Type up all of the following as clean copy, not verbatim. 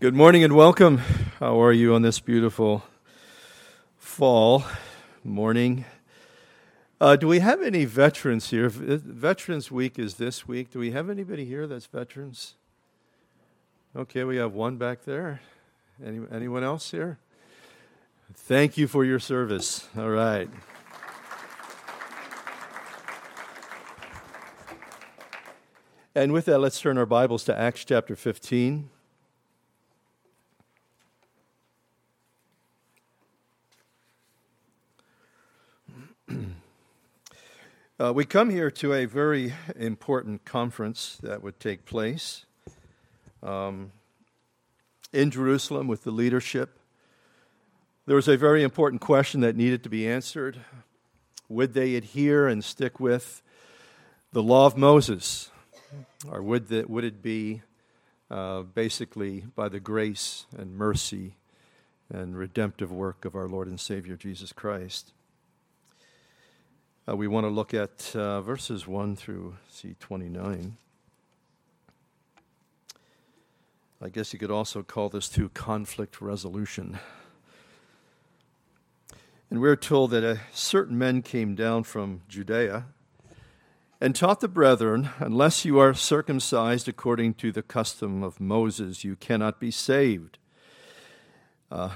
Good morning and welcome. How are you on this beautiful fall morning? Do we have any veterans here? Veterans Week is this week. Do we have anybody here that's veterans? Okay, we have one back there. Anyone else here? Thank you for your service. All right. And with that, let's turn our Bibles to Acts chapter 15. We come here to a very important conference that would take place in Jerusalem with the leadership. There was a very important question that needed to be answered. Would they adhere and stick with the law of Moses? Or would it be basically by the grace and mercy and redemptive work of our Lord and Savior Jesus Christ? We want to look at verses 1 through 29. I guess you could also call this too conflict resolution. And we're told that certain men came down from Judea and taught the brethren, unless you are circumcised according to the custom of Moses, you cannot be saved.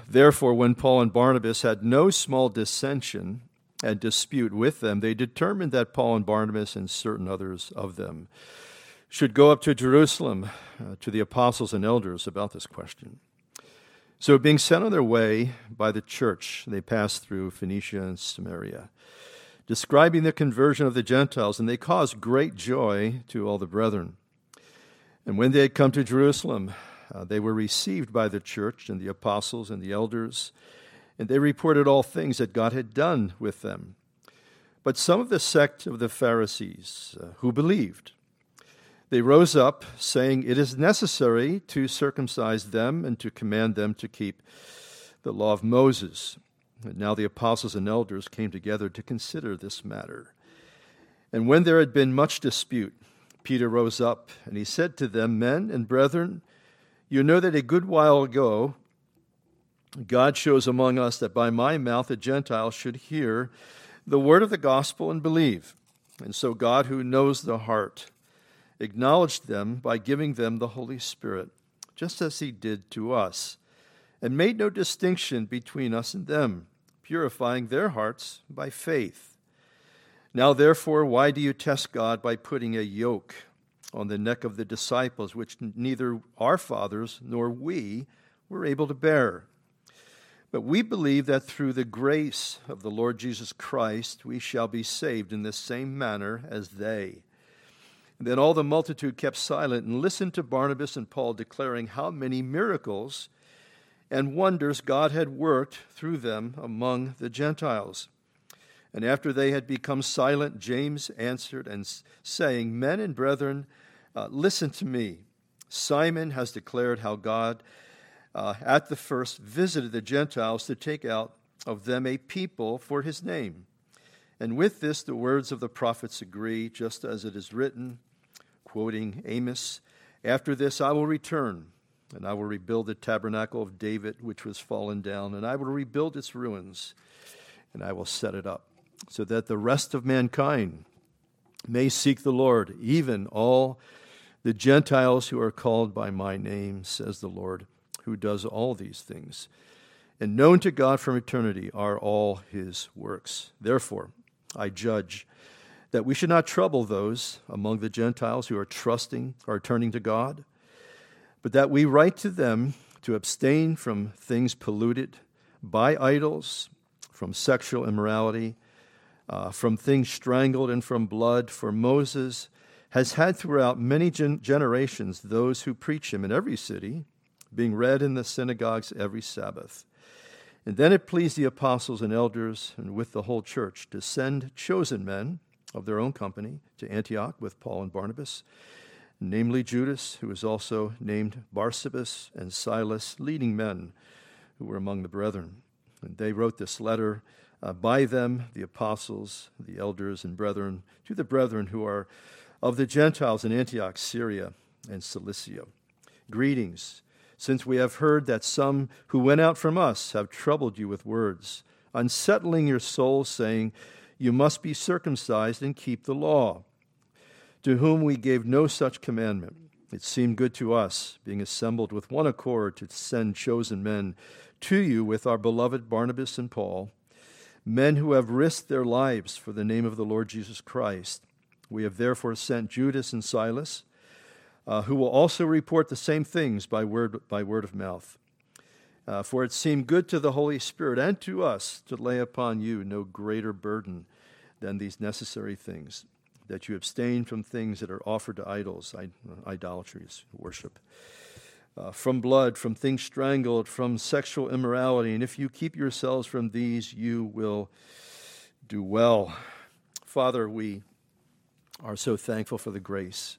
Therefore, when Paul and Barnabas had no small dissension and dispute with them, they determined that Paul and Barnabas and certain others of them should go up to Jerusalem to the apostles and elders about this question. So being sent on their way by the church, they passed through Phoenicia and Samaria, describing the conversion of the Gentiles, and they caused great joy to all the brethren. And when they had come to Jerusalem, they were received by the church and the apostles and the elders, and they reported all things that God had done with them. But some of the sect of the Pharisees who believed, they rose up, saying, it is necessary to circumcise them and to command them to keep the law of Moses. And now the apostles and elders came together to consider this matter. And when there had been much dispute, Peter rose up, and he said to them, men and brethren, you know that a good while ago God shows among us that by my mouth the Gentiles should hear the word of the gospel and believe. And so God, who knows the heart, acknowledged them by giving them the Holy Spirit, just as he did to us, and made no distinction between us and them, purifying their hearts by faith. Now, therefore, why do you test God by putting a yoke on the neck of the disciples, which neither our fathers nor we were able to bear? But we believe that through the grace of the Lord Jesus Christ, we shall be saved in the same manner as they. And then all the multitude kept silent and listened to Barnabas and Paul declaring how many miracles and wonders God had worked through them among the Gentiles. And after they had become silent, James answered and saying, men and brethren, listen to me. Simon has declared how God at the first visited the Gentiles to take out of them a people for his name. And with this, the words of the prophets agree, just as it is written, quoting Amos, after this I will return, and I will rebuild the tabernacle of David, which was fallen down, and I will rebuild its ruins, and I will set it up, so that the rest of mankind may seek the Lord, even all the Gentiles who are called by my name, says the Lord, who does all these things. And known to God from eternity are all his works. Therefore, I judge that we should not trouble those among the Gentiles who are trusting or turning to God, but that we write to them to abstain from things polluted by idols, from sexual immorality, from things strangled, and from blood. For Moses has had throughout many generations those who preach him in every city, being read in the synagogues every Sabbath. And then it pleased the apostles and elders, and with the whole church, to send chosen men of their own company to Antioch with Paul and Barnabas, namely Judas, who was also named Barsabbas, and Silas, leading men who were among the brethren. And they wrote this letter by them, the apostles, the elders, and brethren, to the brethren who are of the Gentiles in Antioch, Syria, and Cilicia. Greetings. since we have heard that some who went out from us have troubled you with words, unsettling your souls, saying, you must be circumcised and keep the law, to whom we gave no such commandment. It seemed good to us, being assembled with one accord, to send chosen men to you with our beloved Barnabas and Paul, men who have risked their lives for the name of the Lord Jesus Christ. We have therefore sent Judas and Silas, who will also report the same things by word of mouth. For it seemed good to the Holy Spirit and to us to lay upon you no greater burden than these necessary things, that you abstain from things that are offered to idols, idolatries, worship, from blood, from things strangled, from sexual immorality. And if you keep yourselves from these, you will do well. Father, we are so thankful for the grace,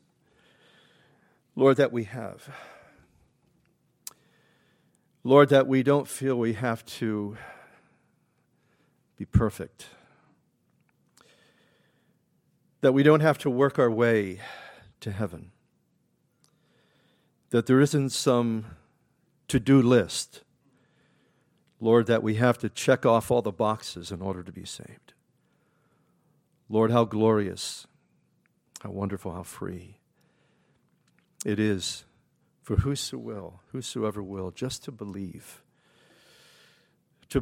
Lord, that we have. Lord, that we don't feel we have to be perfect, that we don't have to work our way to heaven, that there isn't some to-do list, Lord, that we have to check off all the boxes in order to be saved. Lord, how glorious, how wonderful, how free it is for whosoever will, just to believe, to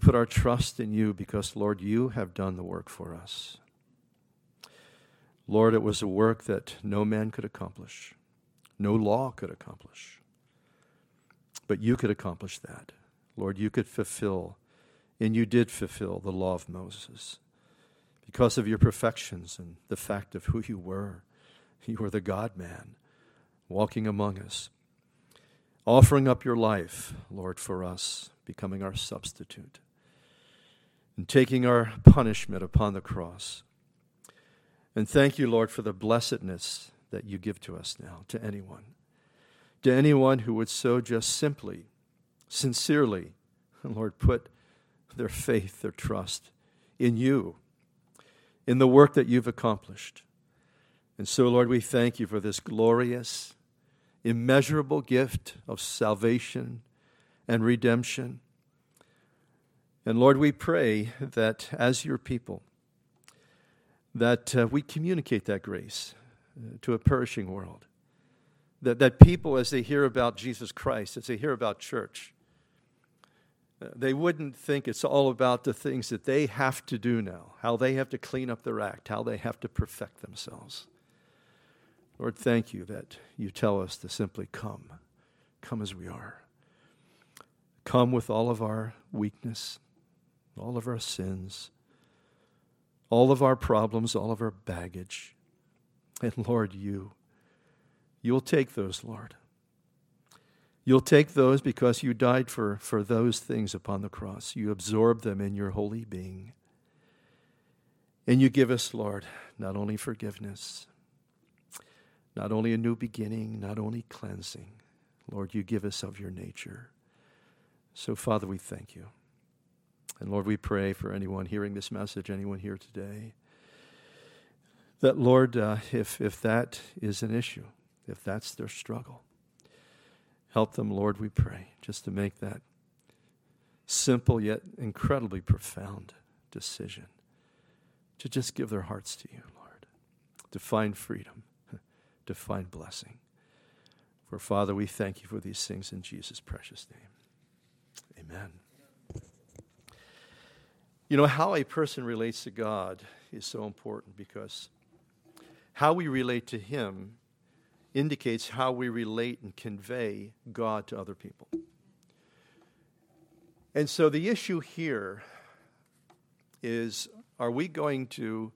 put our trust in you, because, Lord, you have done the work for us. Lord, it was a work that no man could accomplish. No law could accomplish, but you could accomplish that. Lord, you could fulfill, and you did fulfill the law of Moses because of your perfections and the fact of who you were. You were the God-man walking among us, offering up your life, Lord, for us, becoming our substitute, and taking our punishment upon the cross. And thank you, Lord, for the blessedness that you give to us now, to anyone who would so just simply, sincerely, Lord, put their faith, their trust in you, in the work that you've accomplished. And so, Lord, we thank you for this glorious, immeasurable gift of salvation and redemption. And, Lord, we pray that as your people, that we communicate that grace to a perishing world, that people, as they hear about Jesus Christ, as they hear about church, they wouldn't think it's all about the things that they have to do now, how they have to clean up their act, how they have to perfect themselves. Lord, thank you that you tell us to simply come as we are. Come with all of our weakness, all of our sins, all of our problems, all of our baggage. And Lord, you'll take those, Lord. You'll take those because you died for those things upon the cross. You absorb them in your holy being. And you give us, Lord, not only forgiveness, not only a new beginning, not only cleansing. Lord, you give us of your nature. So, Father, we thank you. And Lord, we pray for anyone hearing this message, anyone here today, that, Lord, if that is an issue, if that's their struggle, help them, Lord, we pray, just to make that simple yet incredibly profound decision to just give their hearts to you, Lord, to find freedom, to find blessing. For, Father, we thank you for these things in Jesus' precious name. Amen. You know, how a person relates to God is so important, because how we relate to him indicates how we relate and convey God to other people. And so the issue here is, are we going to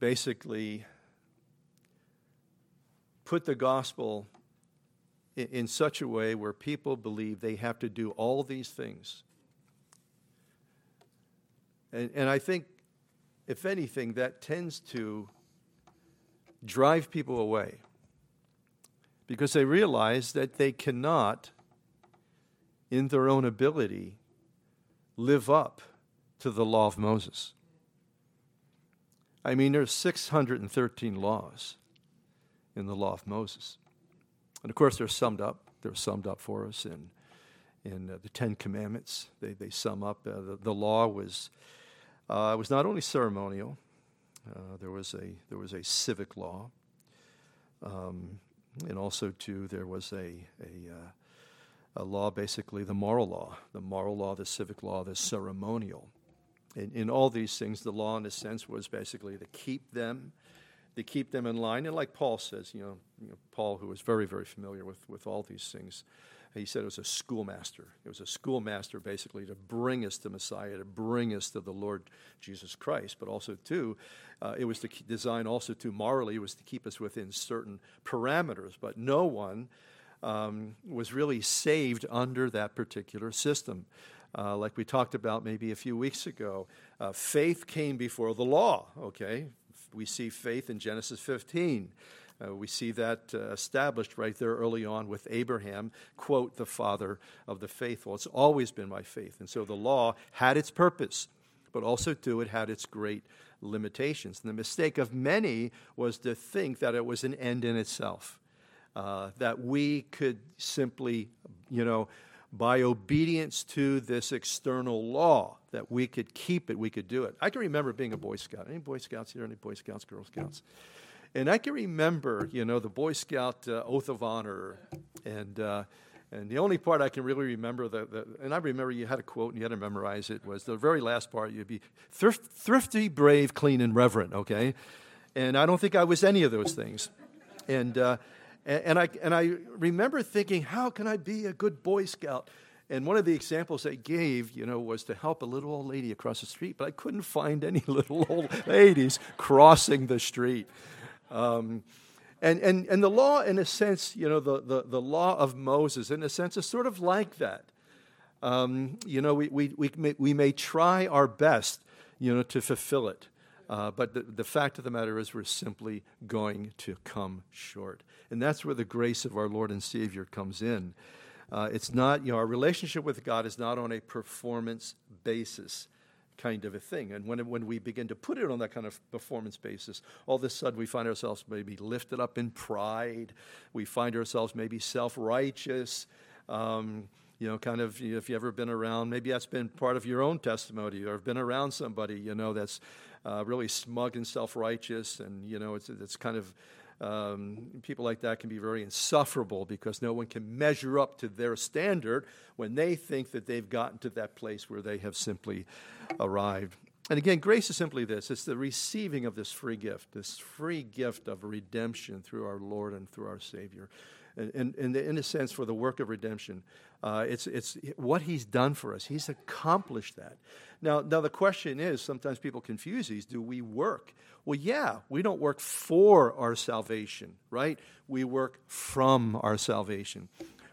basically put the gospel in such a way where people believe they have to do all these things? And I think, if anything, that tends to drive people away, because they realize that they cannot, in their own ability, live up to the law of Moses. I mean, there's 613 laws in the law of Moses. And, of course, they're summed up They're summed up for us in the Ten Commandments. They sum up. The law was not only ceremonial. There was a civic law, and also too there was a law, basically the moral law, the civic law, the ceremonial. In all these things, the law, in a sense, was basically to keep them in line. And like Paul says, Paul, who was very, very familiar with all these things, he said it was a schoolmaster. It was a schoolmaster, basically, to bring us to Messiah, to bring us to the Lord Jesus Christ. But also, too, it was to design also, too, morally, it was to keep us within certain parameters. But no one was really saved under that particular system. Like we talked about maybe a few weeks ago, faith came before the law, okay? We see faith in Genesis 15. We see that established right there early on with Abraham, quote, the father of the faithful. It's always been my faith. And so the law had its purpose, but also, too, it had its great limitations. And the mistake of many was to think that it was an end in itself, that we could simply, by obedience to this external law, that we could keep it, we could do it. I can remember being a Boy Scout. Any Boy Scouts here? Any Boy Scouts, Girl Scouts? And I can remember, the Boy Scout oath of honor. And the only part I can really remember, and I remember you had a quote and you had to memorize it, was the very last part. You'd be thrifty, brave, clean, and reverent, okay? And I don't think I was any of those things. And I remember thinking, how can I be a good Boy Scout? And one of the examples they gave, was to help a little old lady across the street, but I couldn't find any little old ladies crossing the street. And the law, in a sense, the law of Moses, in a sense, is sort of like that. We may try our best, to fulfill it. But the fact of the matter is we're simply going to come short. And that's where the grace of our Lord and Savior comes in. It's not, our relationship with God is not on a performance basis kind of a thing. And when we begin to put it on that kind of performance basis, all of a sudden we find ourselves maybe lifted up in pride. We find ourselves maybe self-righteous. If you've ever been around, maybe that's been part of your own testimony, or have been around somebody, that's really smug and self-righteous, and, it's kind of, people like that can be very insufferable because no one can measure up to their standard when they think that they've gotten to that place where they have simply arrived. And again, grace is simply this. It's the receiving of this free gift of redemption through our Lord and through our Savior. And in a sense, for the work of redemption, it's what he's done for us. He's accomplished that. Now the question is, sometimes people confuse these. Do we work? Well, yeah, we don't work for our salvation, right? We work from our salvation.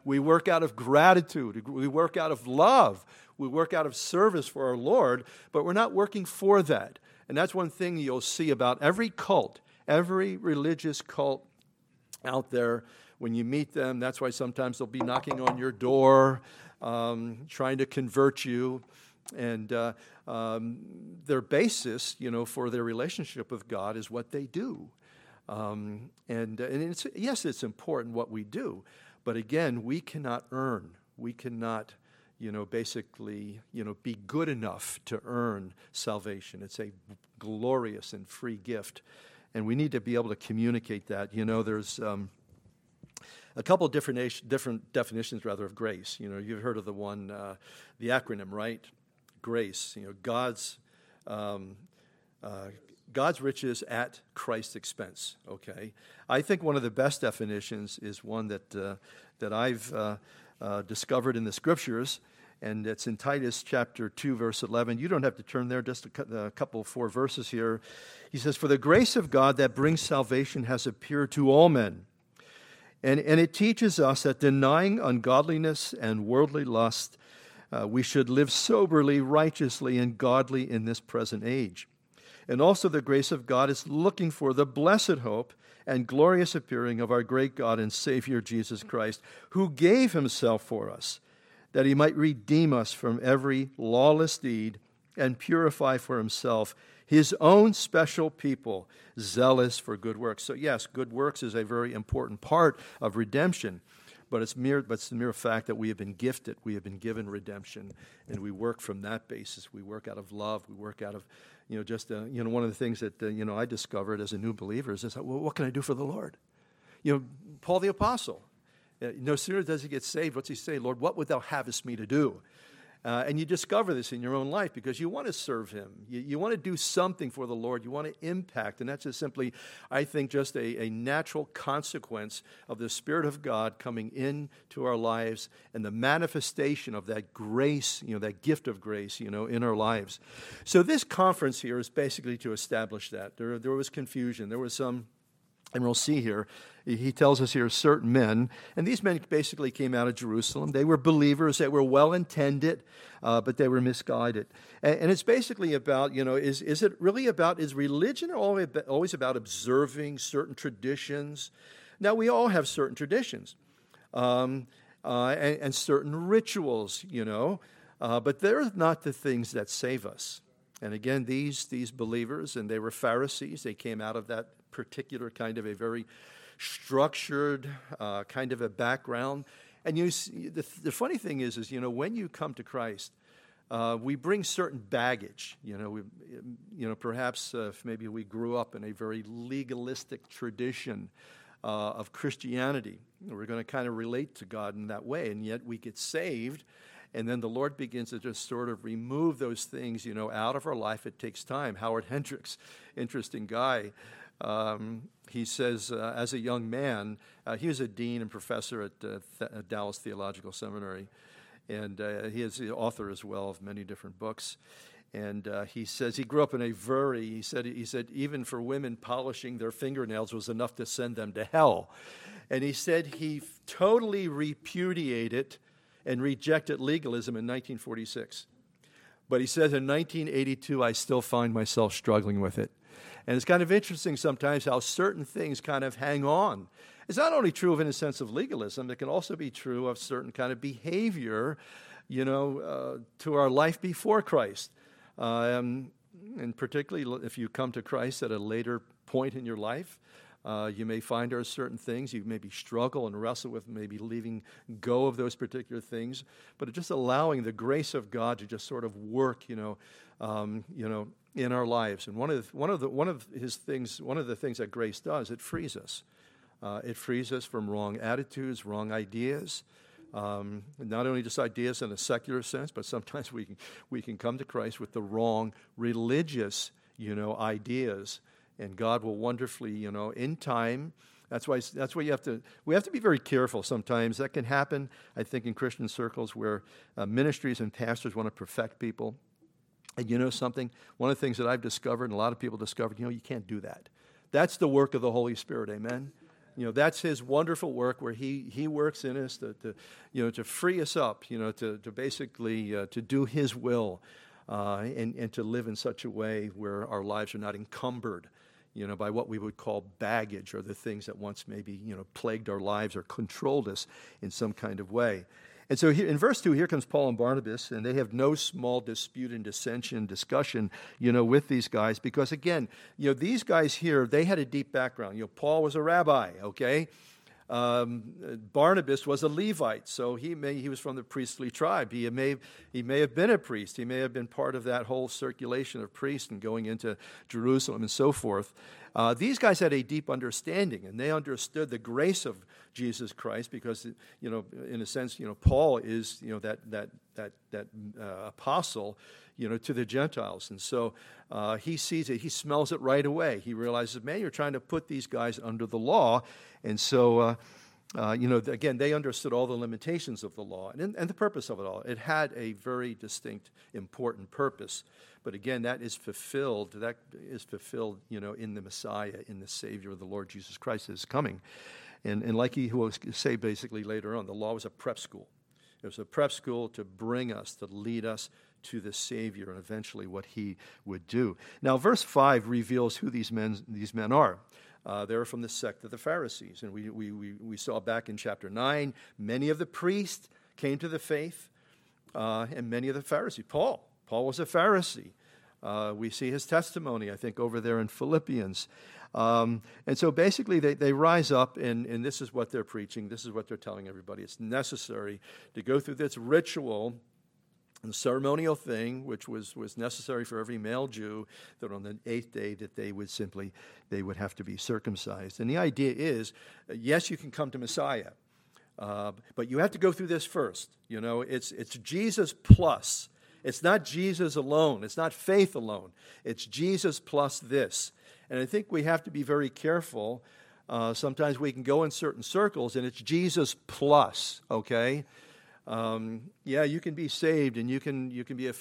We work out of gratitude. We work out of love. We work out of service for our Lord, but we're not working for that. And that's one thing you'll see about every cult, every religious cult out there. When you meet them, that's why sometimes they'll be knocking on your door, trying to convert you. And their basis, for their relationship with God is what they do. It's important what we do. But again, we cannot earn. We cannot, be good enough to earn salvation. It's a glorious and free gift. And we need to be able to communicate that. There's... a couple different definitions, rather, of grace. You've heard of the one, the acronym, right? Grace. God's riches at Christ's expense. Okay, I think one of the best definitions is one that I've discovered in the Scriptures, and it's in Titus chapter 2, verse 11. You don't have to turn there; just a couple 4 verses here. He says, "For the grace of God that brings salvation has appeared to all men." And it teaches us that denying ungodliness and worldly lust, we should live soberly, righteously, and godly in this present age. And also the grace of God is looking for the blessed hope and glorious appearing of our great God and Savior Jesus Christ, who gave himself for us, that he might redeem us from every lawless deed and purify for himself his own special people, zealous for good works. So yes, good works is a very important part of redemption. but it's the mere fact that we have been gifted, we have been given redemption, and we work from that basis. We work out of love. We work out of, one of the things that, I discovered as a new believer is this, well, what can I do for the Lord? Paul the Apostle, no sooner does he get saved, what's he say? Lord, what would thou havest me to do? And you discover this in your own life because you want to serve him. You want to do something for the Lord. You want to impact. And that's just simply, I think, just a natural consequence of the Spirit of God coming into our lives and the manifestation of that grace, that gift of grace, in our lives. So this conference here is basically to establish that. There was confusion. There was some, and we'll see here, he tells us here certain men, and these men basically came out of Jerusalem. They were believers, they were well-intended, but they were misguided. And it's basically about, is it really about, is religion always about observing certain traditions? Now, we all have certain traditions and certain rituals, but they're not the things that save us. And again, these believers, and they were Pharisees, they came out of that particular kind of a very structured kind of a background. And you see, the funny thing is when you come to Christ, we bring certain baggage. Perhaps maybe we grew up in a very legalistic tradition of Christianity. We're going to kind of relate to God in that way, and yet we get saved. And then the Lord begins to just sort of remove those things, out of our life. It takes time. Howard Hendricks, interesting guy. He says, as a young man, he was a dean and professor at Dallas Theological Seminary. And he is the author as well of many different books. And he says he grew up in a very, he said, even for women, polishing their fingernails was enough to send them to hell. And he said he totally repudiated and rejected legalism in 1946. But he says in 1982, I still find myself struggling with it. And it's kind of interesting sometimes how certain things kind of hang on. It's not only true in a sense of legalism, it can also be true of certain kind of behavior, to our life before Christ. And particularly if you come to Christ at a later point in your life, you may find there are certain things you maybe struggle and wrestle with, maybe leaving go of those particular things, but just allowing the grace of God to just sort of work, in our lives. And one of the things that grace does, it frees us. It frees us from wrong attitudes, wrong ideas. Not only just ideas in a secular sense, but sometimes we can come to Christ with the wrong religious, ideas. And God will wonderfully, in time. That's why we have to be very careful sometimes. That can happen, I think, in Christian circles where ministries and pastors want to perfect people. And you know something? One of the things that I've discovered, and a lot of people discovered, you can't do that. That's the work of the Holy Spirit, amen? That's his wonderful work where he works in us to free us up, to basically to do his will and to live in such a way where our lives are not encumbered, by what we would call baggage or the things that once maybe, plagued our lives or controlled us in some kind of way. And so here, in verse 2, here comes Paul and Barnabas, and they have no small dispute and discussion, with these guys. Because, again, these guys here, they had a deep background. Paul was a rabbi, okay? Barnabas was a Levite, so he was from the priestly tribe. He may have been a priest. He may have been part of that whole circulation of priests and going into Jerusalem and so forth. These guys had a deep understanding, and they understood the grace of Jesus Christ because, in a sense, Paul is, that apostle, to the Gentiles. And so he sees it. He smells it right away. He realizes, man, you're trying to put these guys under the law. And so, again, they understood all the limitations of the law and the purpose of it all. It had a very distinct, important purpose. But again, that is fulfilled, in the Messiah, in the Savior, the Lord Jesus Christ is coming. And like he will say basically later on, the law was a prep school. It was a prep school to bring us, to lead us to the Savior and eventually what he would do. Now, verse 5 reveals who these men are. They're from the sect of the Pharisees. And we saw back in chapter 9, many of the priests came to the faith, and many of the Pharisees. Paul was a Pharisee. We see his testimony, I think, over there in Philippians. And so basically they rise up, and this is what they're preaching. This is what they're telling everybody. It's necessary to go through this ritual and ceremonial thing, which was necessary for every male Jew, that on the eighth day that they would have to be circumcised. And the idea is, yes, you can come to Messiah, but you have to go through this first. You know, it's Jesus plus. It's not Jesus alone. It's not faith alone. It's Jesus plus this. And I think we have to be very careful. Sometimes we can go in certain circles, and it's Jesus plus, okay? Yeah, you can be saved, and you can be a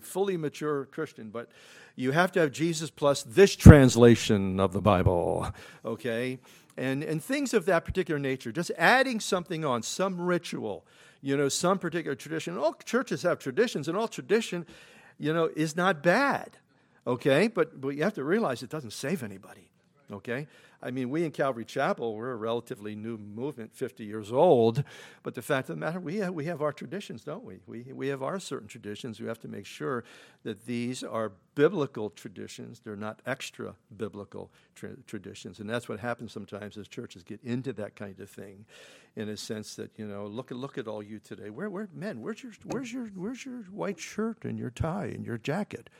fully mature Christian, but you have to have Jesus plus this translation of the Bible, okay? And things of that particular nature, just adding something on, some ritual, you know, some particular tradition. All churches have traditions, and all tradition, you know, is not bad, okay? But you have to realize it doesn't save anybody, okay? I mean, we in Calvary Chapel, we're a relatively new movement, 50 years old, but the fact of the matter, we have our traditions, don't we? We have our certain traditions. We have to make sure that these are biblical traditions. They're not extra-biblical traditions, and that's what happens sometimes as churches get into that kind of thing, in a sense that, you know, look at all you today. Men, where's your white shirt and your tie and your jacket?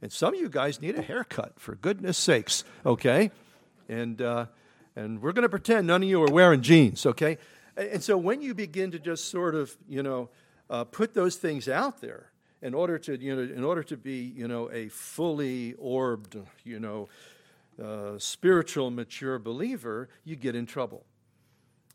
And some of you guys need a haircut, for goodness sakes, okay? And we're going to pretend none of you are wearing jeans, okay? And so when you begin to just sort of, you know, put those things out there in order to be, you know, a fully orbed, you know, spiritual mature believer, you get in trouble.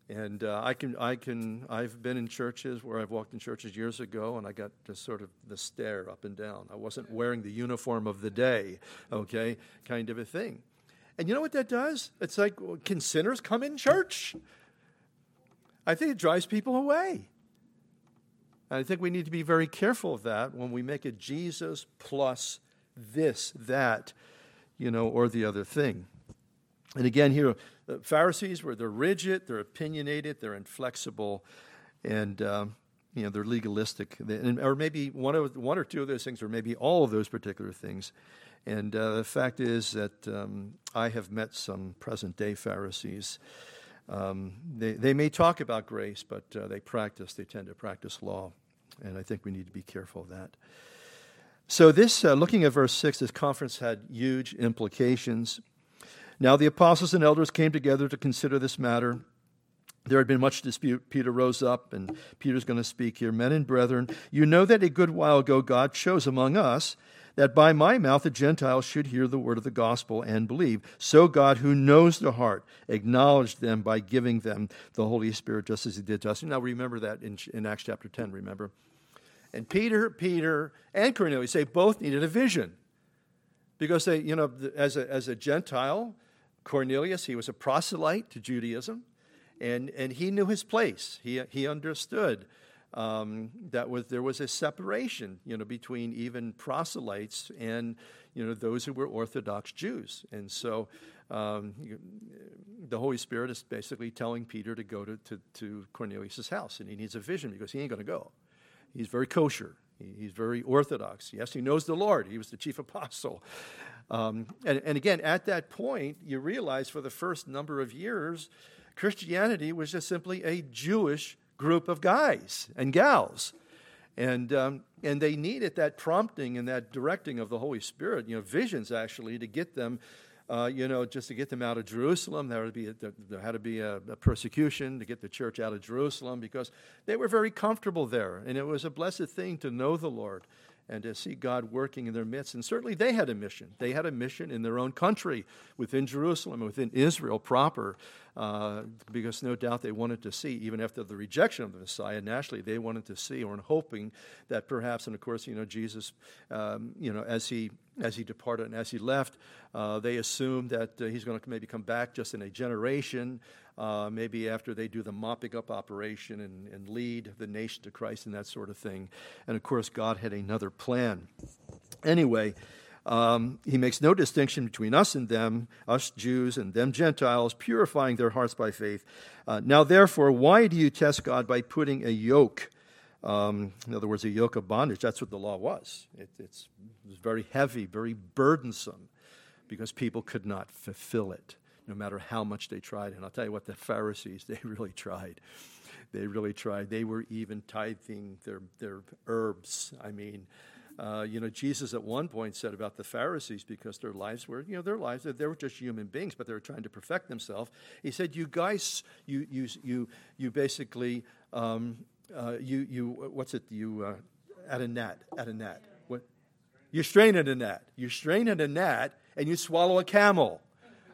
And I've been in churches where I've walked in churches years ago, and I got just sort of the stare up and down. I wasn't wearing the uniform of the day, okay, kind of a thing. And you know what that does? It's like, can sinners come in church? I think it drives people away. And I think we need to be very careful of that when we make it Jesus plus this, that, you know, or the other thing. And again, here, the Pharisees they're rigid, they're opinionated, they're inflexible, and you know, they're legalistic. Or maybe one or two of those things, or maybe all of those particular things. And the fact is that I have met some present-day Pharisees. They may talk about grace, but they tend to practice law. And I think we need to be careful of that. So this, looking at verse 6, this conference had huge implications. Now the apostles and elders came together to consider this matter. There had been much dispute. Peter rose up, and Peter's going to speak here. Men and brethren, you know that a good while ago God chose among us that by my mouth the Gentiles should hear the word of the gospel and believe. So God, who knows the heart, acknowledged them by giving them the Holy Spirit, just as he did to us. Now remember that in Acts chapter 10, remember? And Peter, and Cornelius, they both needed a vision. Because they, you know, as a Gentile, Cornelius, he was a proselyte to Judaism, and he knew his place. He understood. There was a separation, you know, between even proselytes and, you know, those who were Orthodox Jews. And so the Holy Spirit is basically telling Peter to go to Cornelius' house, and he needs a vision because he ain't going to go. He's very kosher. He's very Orthodox. Yes, he knows the Lord. He was the chief apostle. And again, at that point, you realize for the first number of years, Christianity was just simply a Jewish group of guys and gals, and they needed that prompting and that directing of the Holy Spirit, you know, visions actually, to get them, you know, just to get them out of Jerusalem. There had to be a persecution to get the church out of Jerusalem, because they were very comfortable there, and it was a blessed thing to know the Lord and to see God working in their midst. And certainly they had a mission. They had a mission in their own country, within Jerusalem, within Israel proper, because no doubt they wanted to see, even after the rejection of the Messiah, nationally, they wanted to see, or hoping that perhaps, and of course, you know, Jesus, you know, as he departed and as he left, they assumed that he's going to maybe come back just in a generation, maybe after they do the mopping up operation and lead the nation to Christ and that sort of thing. And of course, God had another plan. Anyway, he makes no distinction between us and them, us Jews and them Gentiles, purifying their hearts by faith. Now, therefore, why do you test God by putting a yoke? In other words, a yoke of bondage. That's what the law was. It was very heavy, very burdensome. because people could not fulfill it, no matter how much they tried. And I'll tell you what, the Pharisees, they really tried. They really tried. They were even tithing their herbs. I mean, Jesus at one point said about the Pharisees, because their lives were, they were just human beings, but they were trying to perfect themselves. He said, you guys, you basically, at a gnat, What? You strain at a gnat. You strain at a gnat and you swallow a camel.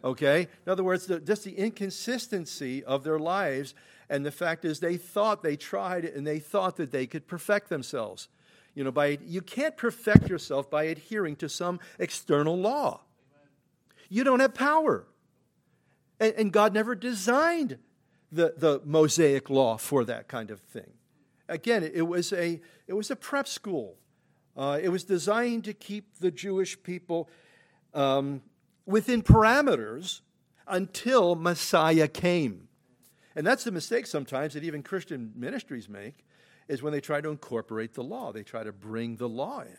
Okay? In other words, just the inconsistency of their lives. And the fact is, they thought they tried and they thought that they could perfect themselves. You can't perfect yourself by adhering to some external law. You don't have power. And God never designed the Mosaic law for that kind of thing. Again, it was a prep school. It was designed to keep the Jewish people within parameters until Messiah came. And that's the mistake sometimes that even Christian ministries make, is when they try to incorporate the law. They try to bring the law in.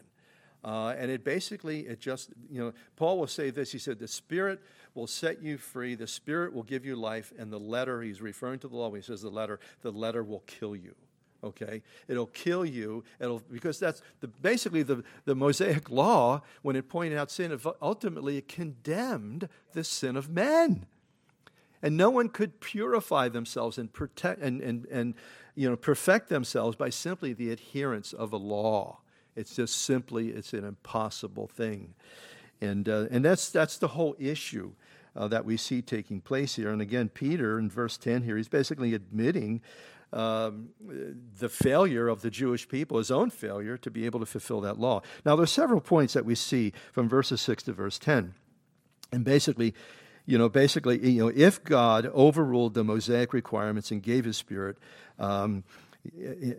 And it just Paul will say this. He said, the Spirit will set you free. The Spirit will give you life. And the letter, he's referring to the law when he says the letter will kill you. Okay? It'll kill you. Because that's the Mosaic law, when it pointed out sin, ultimately it condemned the sin of men. And no one could purify themselves and protect and perfect themselves by simply the adherence of a law. It's just simply, it's an impossible thing, and that's the whole issue that we see taking place here. And again, Peter in verse 10 here, he's basically admitting the failure of the Jewish people, his own failure to be able to fulfill that law. Now, there's several points that we see from verses 6 to verse 10, and basically. If God overruled the Mosaic requirements and gave his Spirit,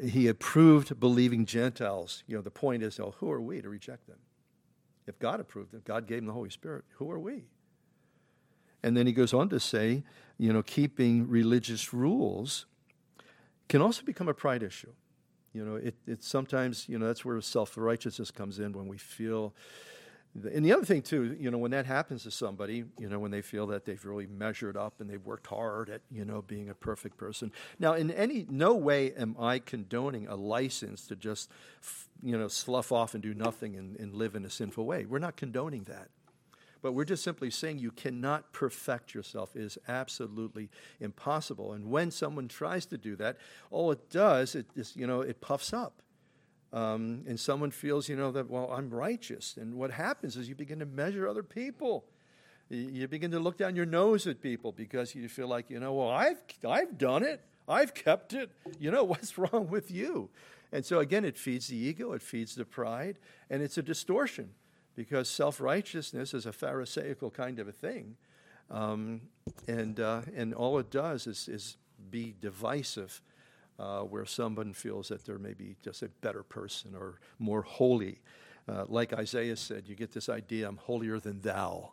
he approved believing Gentiles. The point is, who are we to reject them? If God approved them, God gave them the Holy Spirit, who are we? And then he goes on to say, keeping religious rules can also become a pride issue. It's sometimes, that's where self-righteousness comes in, when we feel... And the other thing, too, when that happens to somebody, when they feel that they've really measured up and they've worked hard at, being a perfect person. Now, in no way am I condoning a license to just, slough off and do nothing and live in a sinful way. We're not condoning that. But we're just simply saying you cannot perfect yourself. It is absolutely impossible. And when someone tries to do that, all it does is, it puffs up. And someone feels, that, well, I'm righteous. And what happens is you begin to measure other people. You begin to look down your nose at people because you feel like, I've done it. I've kept it. What's wrong with you? And so, again, it feeds the ego. It feeds the pride. And it's a distortion, because self-righteousness is a pharisaical kind of a thing. And all it does is be divisive. Where someone feels that they're maybe just a better person or more holy. Like Isaiah said, you get this idea, I'm holier than thou.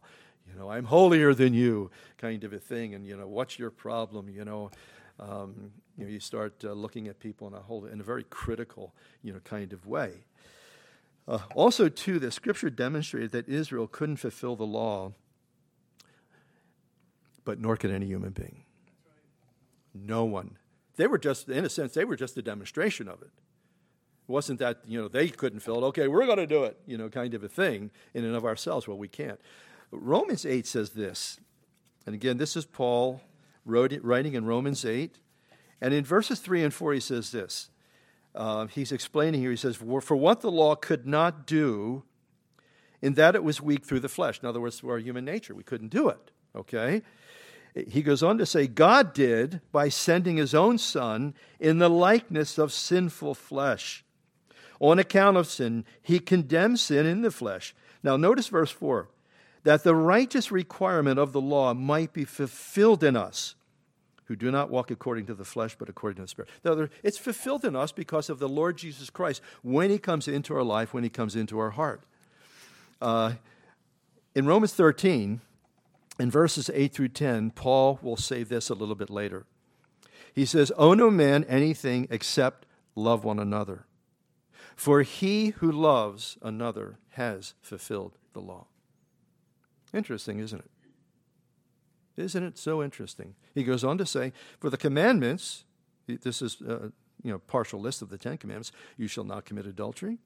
I'm holier than you, kind of a thing. And, what's your problem? You start looking at people in a very critical, kind of way. Also, too, the Scripture demonstrated that Israel couldn't fulfill the law, but nor could any human being. No one. They were just, in a sense, a demonstration of it. It wasn't that, they couldn't fill it. Okay, we're going to do it, kind of a thing in and of ourselves. Well, we can't. Romans 8 says this. And again, this is Paul writing in Romans 8. And in verses 3 and 4, he says this. He's explaining here. He says, for what the law could not do, in that it was weak through the flesh. In other words, through our human nature. We couldn't do it. Okay? He goes on to say, God did by sending his own Son in the likeness of sinful flesh. On account of sin, he condemned sin in the flesh. Now notice verse 4, that the righteous requirement of the law might be fulfilled in us, who do not walk according to the flesh, but according to the Spirit. Now, it's fulfilled in us because of the Lord Jesus Christ, when he comes into our life, when he comes into our heart. In Romans 13... in verses 8 through 10, Paul will say this a little bit later. He says, owe no man anything except love one another, for he who loves another has fulfilled the law. Interesting, isn't it? Isn't it so interesting? He goes on to say, for the commandments, this is partial list of the 10 commandments, you shall not commit adultery,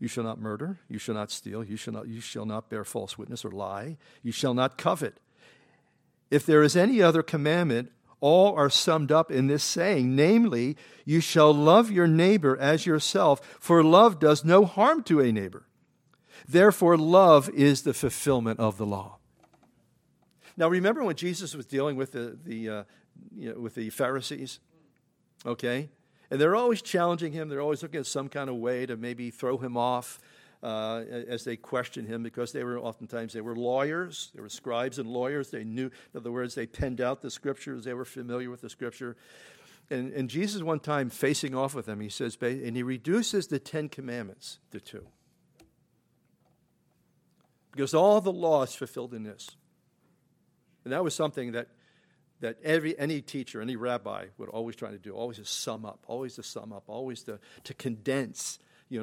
you shall not murder, you shall not steal, you shall not bear false witness or lie, you shall not covet. If there is any other commandment, all are summed up in this saying, namely, you shall love your neighbor as yourself, for love does no harm to a neighbor. Therefore, love is the fulfillment of the law. Now, remember when Jesus was dealing with with the Pharisees, okay? And they're always challenging him. They're always looking at some kind of way to maybe throw him off as they question him, because they were lawyers. They were scribes and lawyers. They knew, in other words, they penned out the scriptures. They were familiar with the scripture. And Jesus one time facing off with them, he says, and he reduces the 10 commandments to 2. Because all the law is fulfilled in this. And that was something that any teacher, any rabbi would always try to do, always to sum up, always to condense,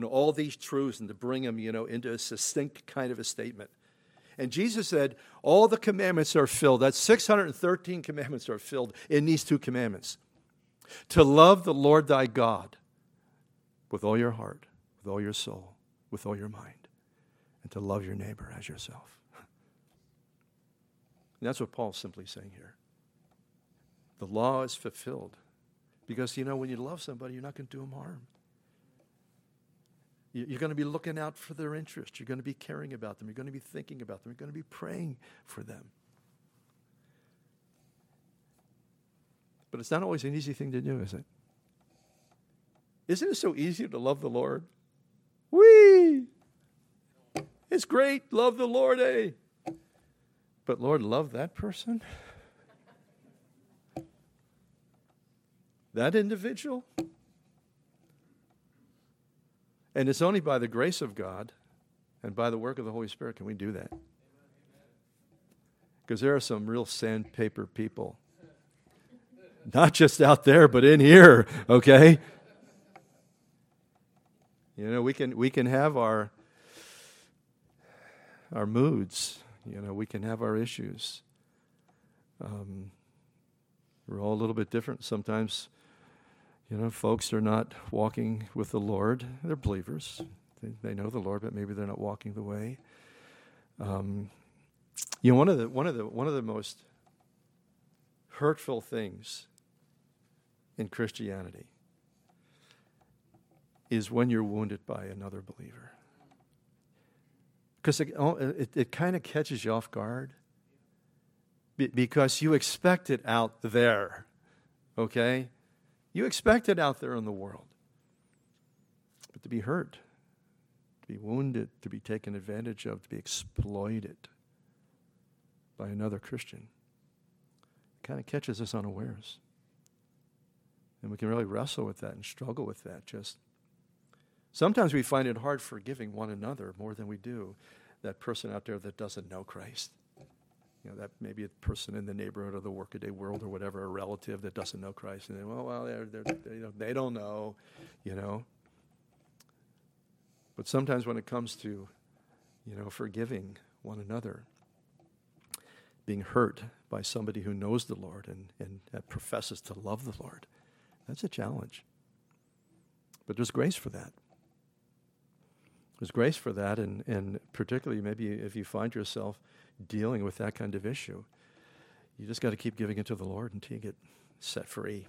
all these truths and to bring them, into a succinct kind of a statement. And Jesus said, all the commandments are filled. That's 613 commandments are filled in these 2 commandments. To love the Lord thy God with all your heart, with all your soul, with all your mind, and to love your neighbor as yourself. And that's what Paul's simply saying here. The law is fulfilled. Because, when you love somebody, you're not going to do them harm. You're going to be looking out for their interest. You're going to be caring about them. You're going to be thinking about them. You're going to be praying for them. But it's not always an easy thing to do, is it? Isn't it so easy to love the Lord? Whee! It's great. Love the Lord, eh? But, Lord, love that person? That individual? And it's only by the grace of God and by the work of the Holy Spirit can we do that. Because there are some real sandpaper people. Not just out there, but in here, okay? We can have our moods. We can have our issues. We're all a little bit different. Sometimes, folks are not walking with the Lord. They're believers. They know the Lord, but maybe they're not walking the way. One of the most hurtful things in Christianity is when you're wounded by another believer. Because it kind of catches you off guard. Because you expect it out there, okay? You expect it out there in the world. But to be hurt, to be wounded, to be taken advantage of, to be exploited by another Christian, it kind of catches us unawares. And we can really wrestle with that and struggle with that. Just sometimes we find it hard forgiving one another more than we do that person out there that doesn't know Christ. That maybe a person in the neighborhood or the workaday world or whatever, a relative that doesn't know Christ, and they don't know, But sometimes when it comes to, forgiving one another, being hurt by somebody who knows the Lord and professes to love the Lord, that's a challenge. But there's grace for that. There's grace for that, and particularly maybe if you find yourself dealing with that kind of issue, you just got to keep giving it to the Lord until you get set free,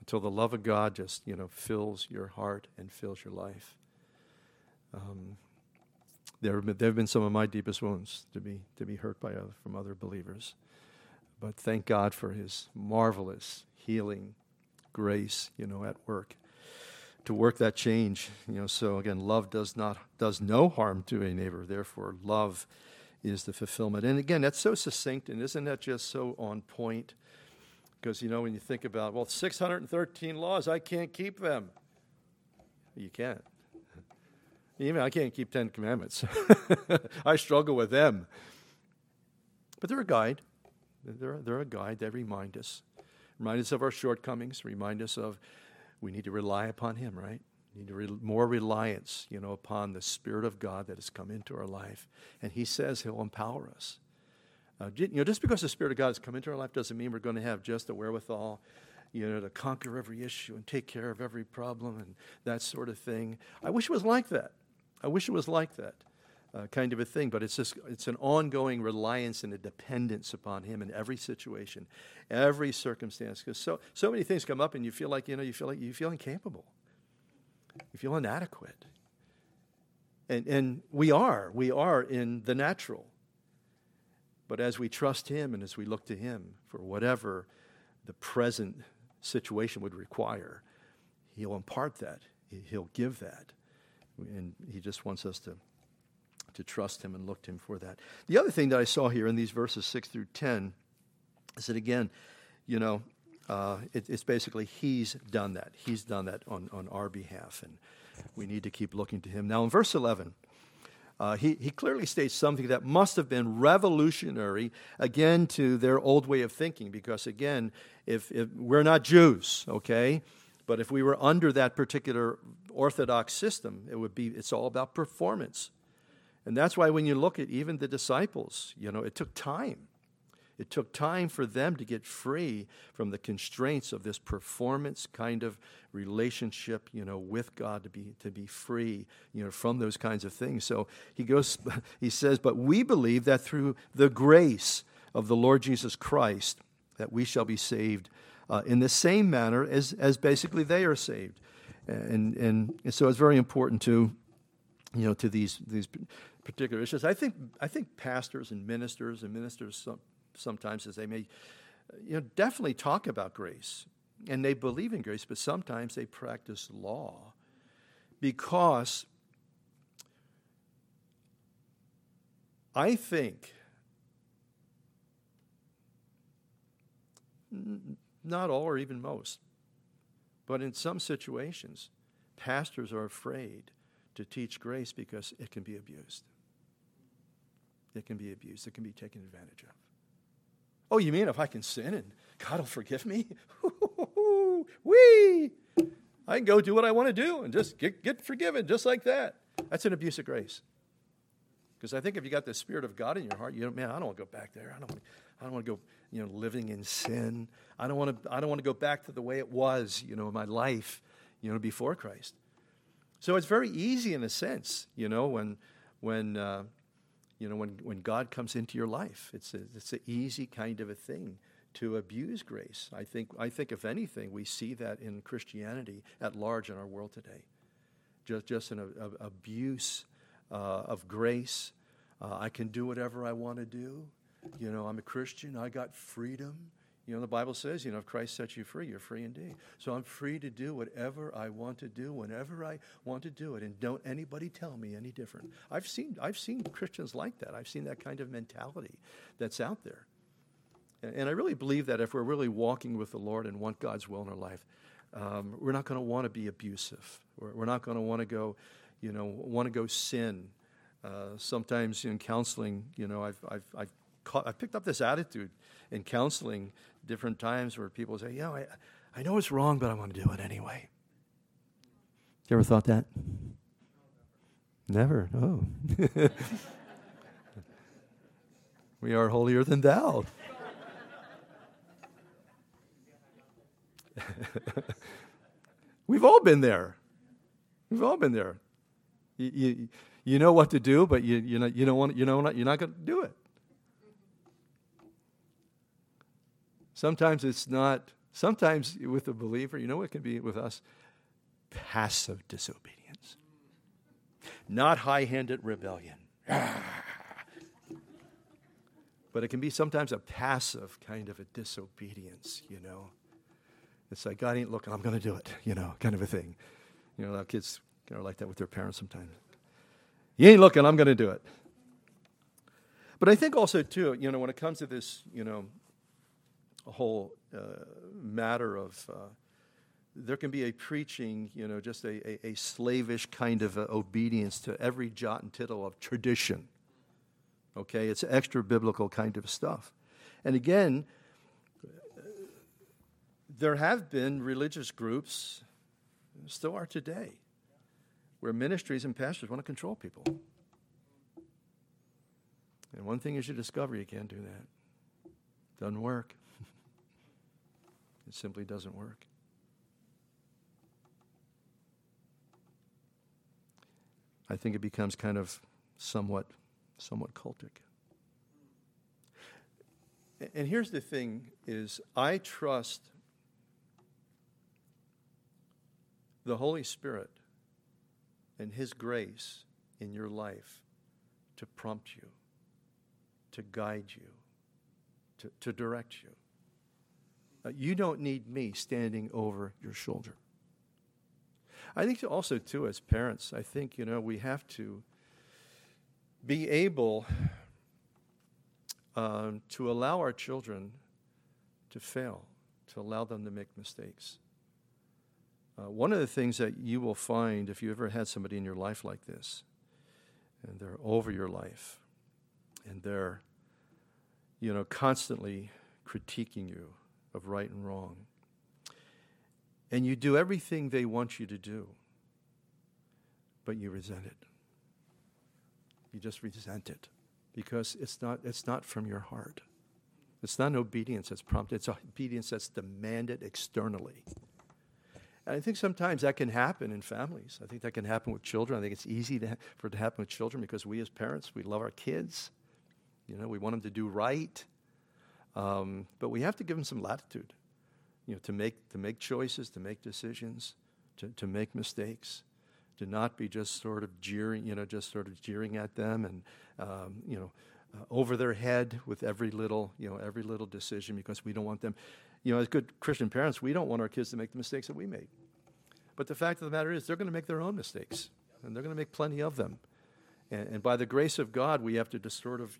until the love of God just fills your heart and fills your life. There have been some of my deepest wounds to be hurt by from other believers, but thank God for His marvelous healing grace, at work to work that change. So again, love does no harm to a neighbor. Therefore, love is the fulfillment. And again, that's so succinct, and isn't that just so on point? Because, when you think about, 613 laws, I can't keep them. You can't. Even I can't keep 10 commandments. I struggle with them. But they're a guide. They're a guide. They remind us. Remind us of our shortcomings. Remind us of we need to rely upon Him, right? Need more reliance, upon the Spirit of God that has come into our life. And He says He'll empower us. Just because the Spirit of God has come into our life doesn't mean we're going to have just the wherewithal, to conquer every issue and take care of every problem and that sort of thing. I wish it was like that. Kind of a thing, but it's an ongoing reliance and a dependence upon him in every situation, every circumstance. Because so many things come up, and you feel like you feel incapable, you feel inadequate, and we are in the natural. But as we trust him and as we look to him for whatever the present situation would require, he'll impart that, he'll give that, and he just wants us to trust him and look to him for that. The other thing that I saw here in these verses 6 through 10 is that, again, it's basically he's done that. He's done that on our behalf, and we need to keep looking to him. Now, in verse 11, he clearly states something that must have been revolutionary, again, to their old way of thinking, because, again, if we're not Jews, okay? But if we were under that particular Orthodox system, it's all about performance. And that's why when you look at even the disciples, it took time. It took time for them to get free from the constraints of this performance kind of relationship, with God, to be free, from those kinds of things. So he says, but we believe that through the grace of the Lord Jesus Christ, that we shall be saved in the same manner as basically they are saved. And so it's very important to these particular issues. I think pastors and ministers sometimes, as they may, definitely talk about grace, and they believe in grace, but sometimes they practice law, because I think not all or even most, but in some situations, pastors are afraid to teach grace because it can be abused. It can be taken advantage of. Oh, you mean if I can sin and God will forgive me? Whee! I can go do what I want to do and just get forgiven just like that. That's an abuse of grace. Because I think if you got the Spirit of God in your heart, I don't want to go back there. I don't want to go, living in sin. I don't want to go back to the way it was, in my life, before Christ. So it's very easy, in a sense, when God comes into your life, it's an easy kind of a thing to abuse grace. I think if anything, we see that in Christianity at large in our world today, just an abuse of grace. I can do whatever I want to do. I'm a Christian. I got freedom. The Bible says, if Christ sets you free, you're free indeed. So I'm free to do whatever I want to do, whenever I want to do it, and don't anybody tell me any different. I've seen Christians like that. I've seen that kind of mentality that's out there. And I really believe that if we're really walking with the Lord and want God's will in our life, we're not going to want to be abusive. We're not going to want to go, want to go sin. Sometimes in counseling, I've picked up this attitude in counseling different times where people say, I know it's wrong, but I want to do it anyway. You ever thought that? Never. Oh. We are holier than thou. We've all been there. You know what to do, but you're not going to do it. Sometimes with a believer, it can be with us? Passive disobedience. Not high-handed rebellion. But it can be sometimes a passive kind of a disobedience, It's like, God ain't looking, I'm going to do it, kind of a thing. Our kids are like that with their parents sometimes. You ain't looking, I'm going to do it. But I think also, too, when it comes to this, a whole matter of there can be a preaching, just a slavish kind of obedience to every jot and tittle of tradition. Okay, it's extra biblical kind of stuff. And again, there have been religious groups, still are today, where ministries and pastors want to control people. And one thing is, you discover you can't do that. Doesn't work. It simply doesn't work. I think it becomes kind of somewhat cultic. And here's the thing is, I trust the Holy Spirit and His grace in your life to prompt you, to guide you, to direct you. You don't need me standing over your shoulder. I think also, too, as parents, I think, we have to be able to allow our children to fail, to allow them to make mistakes. One of the things that you will find if you ever had somebody in your life like this, and they're over your life, and they're, constantly critiquing you of right and wrong, and you do everything they want you to do, but you resent it. You just resent it because it's not from your heart. It's not an obedience that's prompted. It's obedience that's demanded externally. And I think sometimes that can happen in families. I think that can happen with children. I think it's easy for it to happen with children because we as parents, we love our kids. We want them to do right. But we have to give them some latitude, to make choices, to make decisions, to make mistakes, to not be just sort of jeering at them and over their head with every little decision, because we don't want them. As good Christian parents, we don't want our kids to make the mistakes that we made. But the fact of the matter is, they're going to make their own mistakes, and they're going to make plenty of them. And by the grace of God, we have to just sort of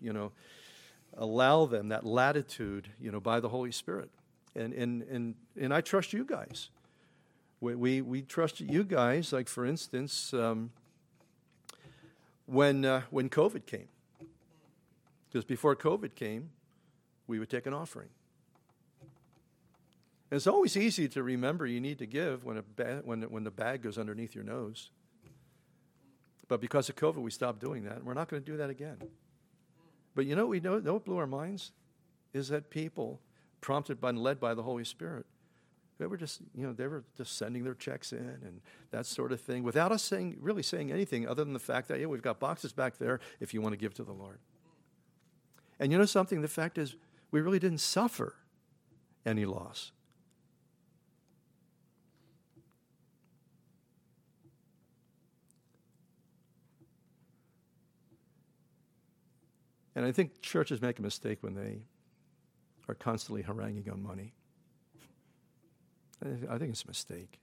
allow them that latitude, by the Holy Spirit. And I trust you guys. We trust you guys. Like, for instance, when COVID came, because before COVID came, we would take an offering. And it's always easy to remember you need to give when the bag goes underneath your nose. But because of COVID, we stopped doing that. We're not going to do that again. But what blew our minds is that people, prompted by and led by the Holy Spirit, they were just sending their checks in and that sort of thing without us really saying anything other than the fact that, we've got boxes back there if you want to give to the Lord. And something, the fact is, we really didn't suffer any loss. And I think churches make a mistake when they are constantly haranguing on money. I think it's a mistake.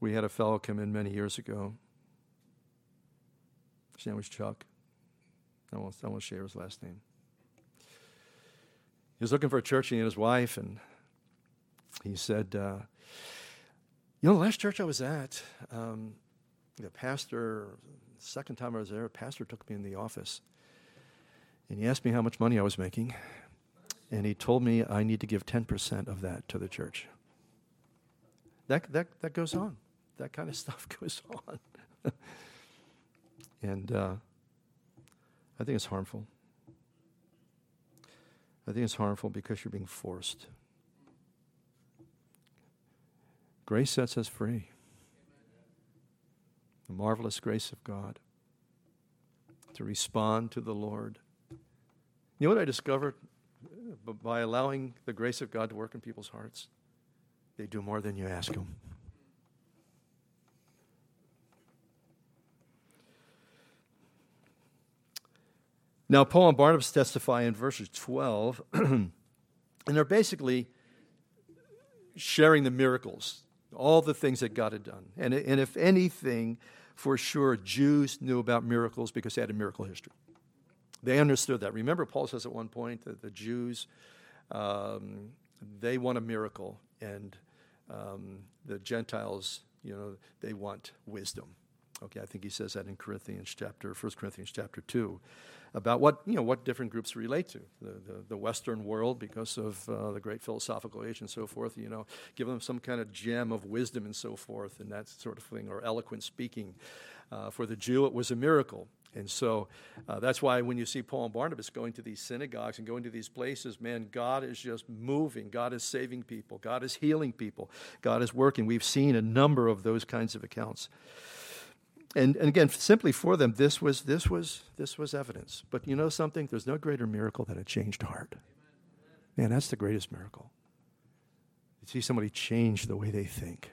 We had a fellow come in many years ago. His name was Chuck. I won't share his last name. He was looking for a church, and he and his wife, and he said, the last church I was at, the pastor, second time I was there, a pastor took me in the office, and he asked me how much money I was making, and he told me I need to give 10% of that to the church. That goes on. That kind of stuff goes on. And I think it's harmful. I think it's harmful because you're being forced. Grace sets us free. The marvelous grace of God to respond to the Lord. You know what I discovered? By allowing the grace of God to work in people's hearts, they do more than you ask them. Now, Paul and Barnabas testify in verses 12, and they're basically sharing the miracles, all the things that God had done. And if anything, for sure, Jews knew about miracles because they had a miracle history. They understood that. Remember, Paul says at one point that the Jews, they want a miracle, and the Gentiles, they want wisdom. Okay, I think he says that in 1 Corinthians chapter 2, about what different groups relate to. The Western world, because of the great philosophical age and so forth, give them some kind of gem of wisdom and so forth, and that sort of thing, or eloquent speaking. For the Jew, it was a miracle. And so that's why when you see Paul and Barnabas going to these synagogues and going to these places, man, God is just moving. God is saving people. God is healing people. God is working. We've seen a number of those kinds of accounts. And again, simply for them, this was evidence. But you know something? There's no greater miracle than a changed heart. Man, that's the greatest miracle. You see somebody change the way they think.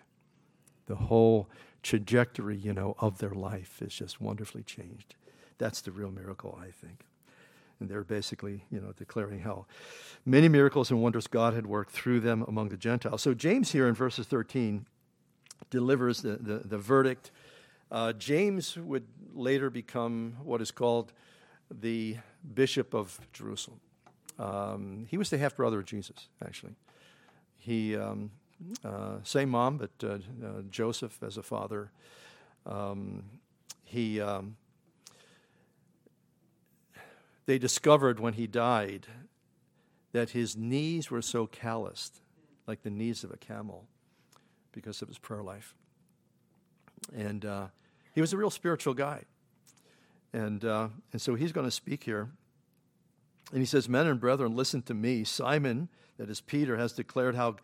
The whole trajectory, you know, of their life is just wonderfully changed. That's the real miracle, I think. And they're basically, you know, declaring how many miracles and wonders God had worked through them among the Gentiles. So James here in verses 13 delivers the verdict. James would later become what is called the bishop of Jerusalem. He was the half-brother of Jesus, actually. He, same mom, but Joseph as a father. They discovered when he died that his knees were so calloused, like the knees of a camel, because of his prayer life. And he was a real spiritual guy. And so he's going to speak here. And he says, "Men and brethren, listen to me. Simon, that is Peter, has declared how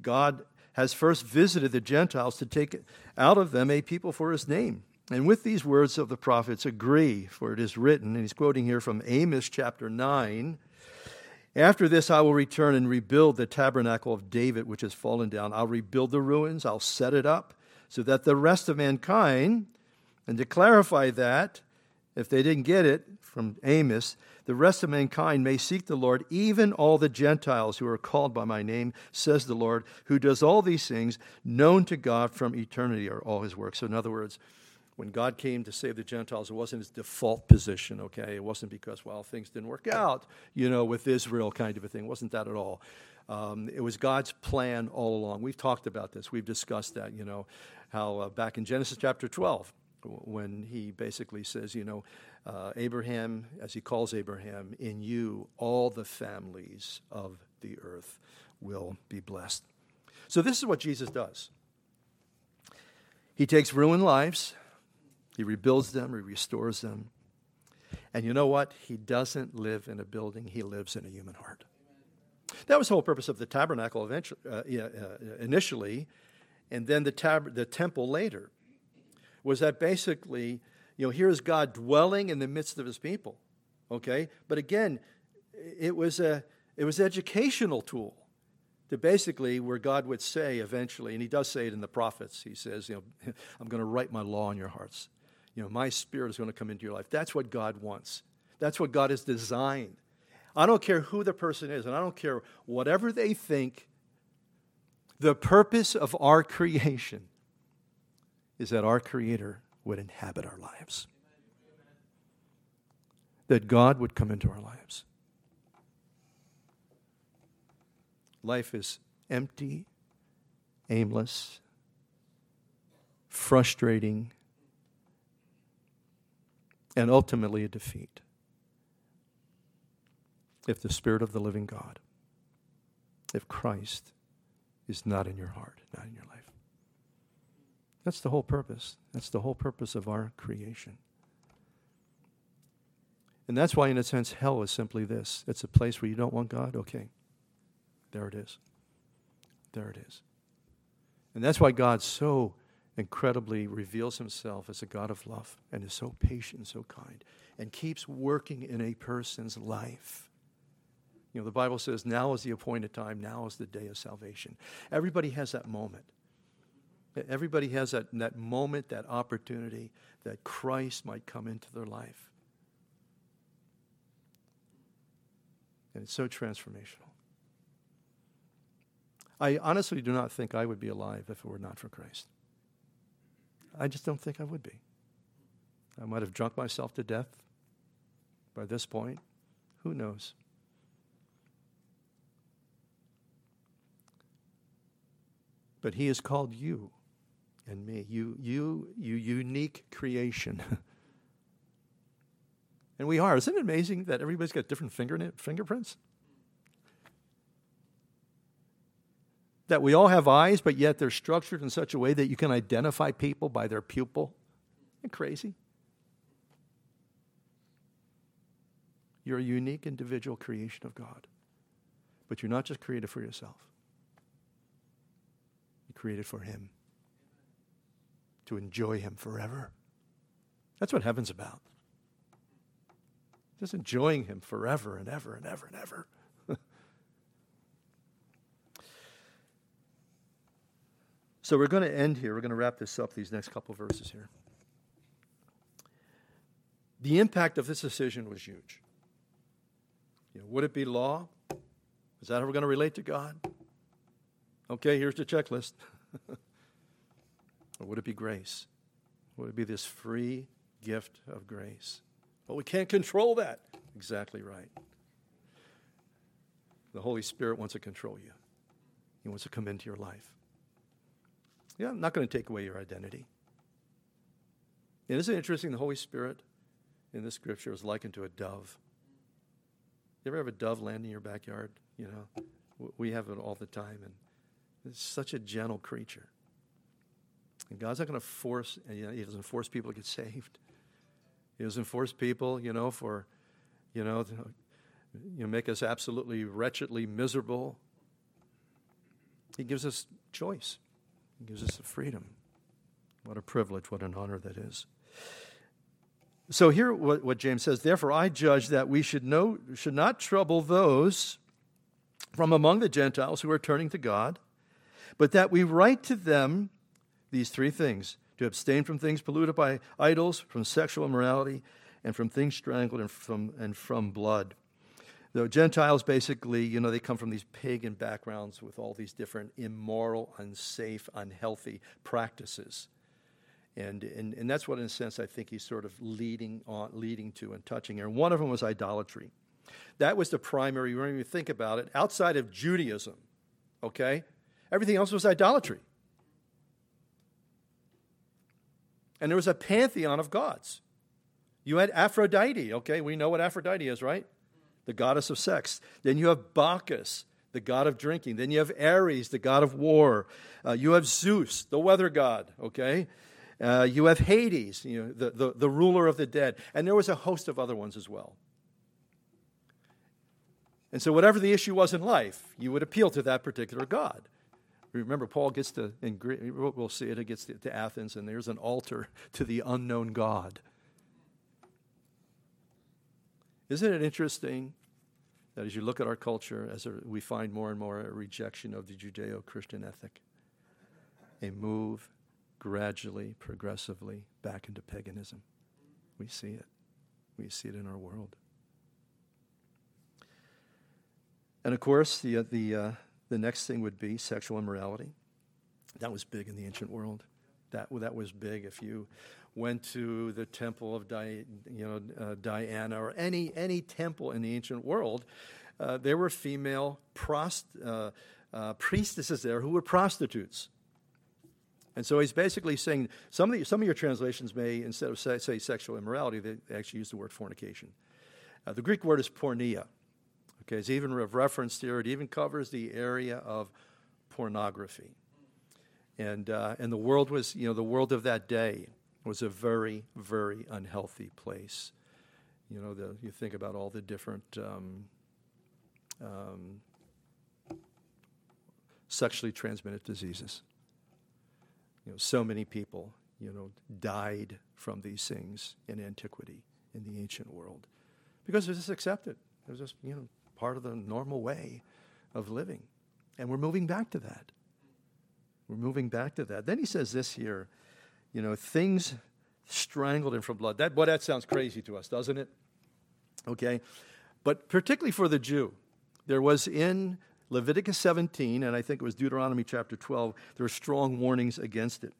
God has first visited the Gentiles to take out of them a people for his name. And with these words of the prophets agree, for it is written," and he's quoting here from Amos chapter 9, "After this I will return and rebuild the tabernacle of David, which has fallen down. I'll rebuild the ruins, I'll set it up, so that the rest of mankind," and to clarify that, if they didn't get it from Amos, "the rest of mankind may seek the Lord, even all the Gentiles who are called by my name, says the Lord, who does all these things, known to God from eternity are all his works." So in other words, when God came to save the Gentiles, it wasn't his default position, okay? It wasn't because, well, things didn't work out, you know, with Israel kind of a thing. It wasn't that at all. It was God's plan all along. We've talked about this. We've discussed that, you know, how back in Genesis chapter 12, when he basically says, you know, Abraham, as he calls Abraham, "In you all the families of the earth will be blessed." So this is what Jesus does. He takes ruined lives. He rebuilds them, he restores them. And you know what? He doesn't live in a building. He lives in a human heart. That was the whole purpose of the tabernacle eventually, initially, and then the temple later, was that basically, you know, here is God dwelling in the midst of his people, okay? But again, it was an educational tool to basically where God would say eventually, and he does say it in the prophets, he says, you know, "I'm going to write my law in your hearts. You know, my spirit is going to come into your life." That's what God wants. That's what God has designed. I don't care who the person is, and I don't care whatever they think. The purpose of our creation is that our Creator would inhabit our lives, that God would come into our lives. Life is empty, aimless, frustrating, and ultimately a defeat if the Spirit of the living God, if Christ is not in your heart, not in your life. That's the whole purpose. That's the whole purpose of our creation. And that's why, in a sense, hell is simply this. It's a place where you don't want God. Okay, there it is. There it is. And that's why God so incredibly reveals himself as a God of love and is so patient, so kind, and keeps working in a person's life. You know, the Bible says, "Now is the appointed time, now is the day of salvation." Everybody has that moment. Everybody has that moment, that opportunity that Christ might come into their life. And it's so transformational. I honestly do not think I would be alive if it were not for Christ. I just don't think I would be. I might have drunk myself to death by this point. Who knows? But he has called you and me, you unique creation. And we are. Isn't it amazing that everybody's got different fingerprints? That we all have eyes, but yet they're structured in such a way that you can identify people by their pupil. Isn't it crazy? You're a unique individual creation of God. But you're not just created for yourself. You're created for Him. To enjoy Him forever. That's what heaven's about. Just enjoying Him forever and ever and ever and ever. So we're going to end here. We're going to wrap this up, these next couple verses here. The impact of this decision was huge. You know, would it be law? Is that how we're going to relate to God? Okay, here's the checklist. Or would it be grace? Would it be this free gift of grace? Well, we can't control that. Exactly right. The Holy Spirit wants to control you. He wants to come into your life. Yeah, I'm not going to take away your identity. And isn't it interesting? The Holy Spirit in this scripture is likened to a dove. You ever have a dove land in your backyard? You know, we have it all the time, and it's such a gentle creature. And God's not going to force, you know, He doesn't force people to get saved. He doesn't force people, you know, for, you know, make us absolutely wretchedly miserable. He gives us choice. He gives us the freedom. What a privilege, what an honor that is. So here what James says, therefore I judge that we should not trouble those from among the Gentiles who are turning to God, but that we write to them these three things, to abstain from things polluted by idols, from sexual immorality, and from things strangled, and from blood. The Gentiles basically, you know, they come from these pagan backgrounds with all these different immoral, unsafe, unhealthy practices. And that's what, in a sense, I think he's sort of leading to and touching here. And one of them was idolatry. That was the primary, when you think about it, outside of Judaism, okay? Everything else was idolatry. And there was a pantheon of gods. You had Aphrodite, okay? We know what Aphrodite is, right? The goddess of sex. Then you have Bacchus, the god of drinking. Then you have Ares, the god of war. You have Zeus, the weather god, okay? You have Hades, you know, the ruler of the dead. And there was a host of other ones as well. And so whatever the issue was in life, you would appeal to that particular god. Remember, Paul gets to, in Greece, we'll see it, he gets to Athens, and there's an altar to the unknown god. Isn't it interesting that as you look at our culture, we find more and more a rejection of the Judeo-Christian ethic, a move gradually, progressively back into paganism. We see it. We see it in our world. And of course, the next thing would be sexual immorality. That was big in the ancient world. That was big. If you went to the temple of Diana or any temple in the ancient world, there were female priestesses there who were prostitutes. And so he's basically saying, some of your translations may, instead of say sexual immorality, they actually use the word fornication. The Greek word is porneia. Okay, it's even referenced here. It even covers the area of pornography. And the world was, you know, the world of that day was a very, very unhealthy place. You know, you think about all the different sexually transmitted diseases. You know, so many people, you know, died from these things in antiquity, in the ancient world, because it was just accepted. It was just, you know, part of the normal way of living. And we're moving back to that. We're moving back to that. Then he says this here, you know, things strangled and from blood. That sounds crazy to us, doesn't it? Okay. But particularly for the Jew, there was in Leviticus 17, and I think it was Deuteronomy chapter 12, there are strong warnings against it,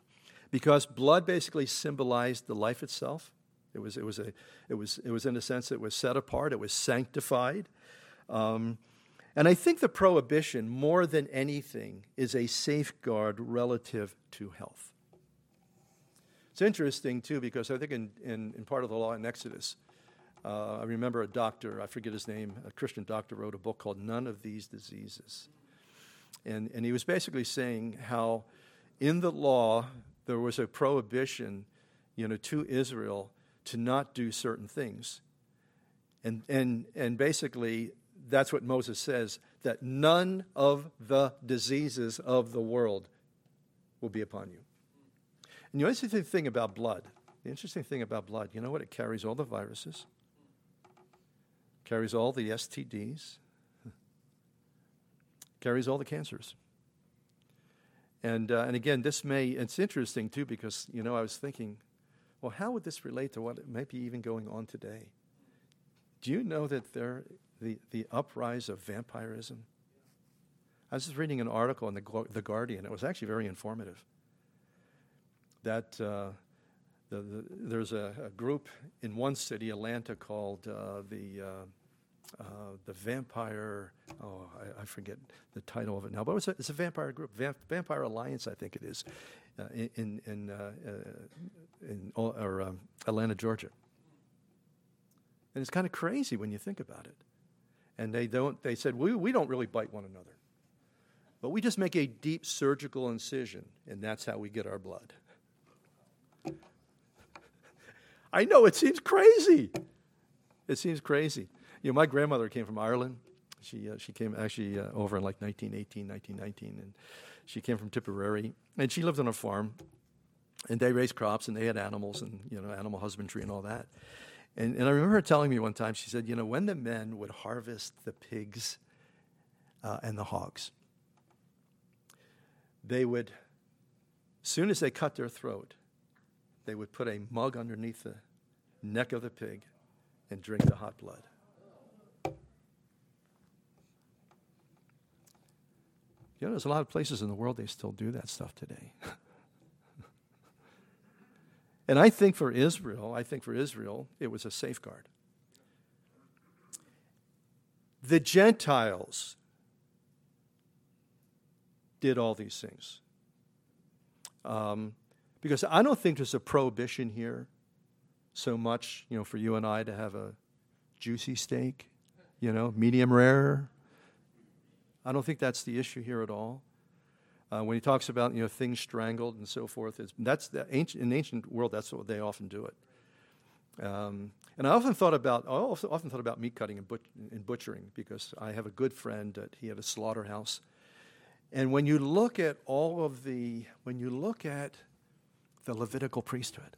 because blood basically symbolized the life itself. It was in a sense, it was set apart. It was sanctified, and I think the prohibition, more than anything, is a safeguard relative to health. It's interesting too, because I think in part of the law in Exodus. I remember a doctor, I forget his name, a Christian doctor wrote a book called None of These Diseases. And he was basically saying how in the law there was a prohibition, you know, to Israel to not do certain things. And basically, that's what Moses says, that none of the diseases of the world will be upon you. And the interesting thing about blood, you know what? It carries all the viruses, carries all the STDs, carries all the cancers. And again, this it's interesting too, because, you know, I was thinking, well, how would this relate to what might be even going on today? Do you know that the uprise of vampirism? I was just reading an article in the Guardian. It was actually very informative. That there's a group in one city, Atlanta, called the Vampire. Oh, I forget the title of it now, but it's a vampire group, Vampire Alliance, I think it is, in Atlanta, Georgia. And it's kind of crazy when you think about it. And they said, we don't really bite one another, but we just make a deep surgical incision, and that's how we get our blood. I know it seems crazy. You know, my grandmother came from Ireland. She came actually over in like 1919, and she came from Tipperary, and she lived on a farm, and they raised crops, and they had animals, and, you know, animal husbandry and all that. And I remember her telling me one time, she said, you know, when the men would harvest the pigs and the hogs, they would, as soon as they cut their throat, they would put a mug underneath the neck of the pig and drink the hot blood. You know, there's a lot of places in the world they still do that stuff today. And I think for Israel, it was a safeguard. The Gentiles did all these things. Because I don't think there's a prohibition here so much, you know, for you and I to have a juicy steak, you know, medium rare. I don't think that's the issue here at all. When he talks about, you know, things strangled and so forth, that's in the ancient world. That's what they often do it. And I often thought about meat cutting and butchering, because I have a good friend that he had a slaughterhouse. And when you look at the Levitical priesthood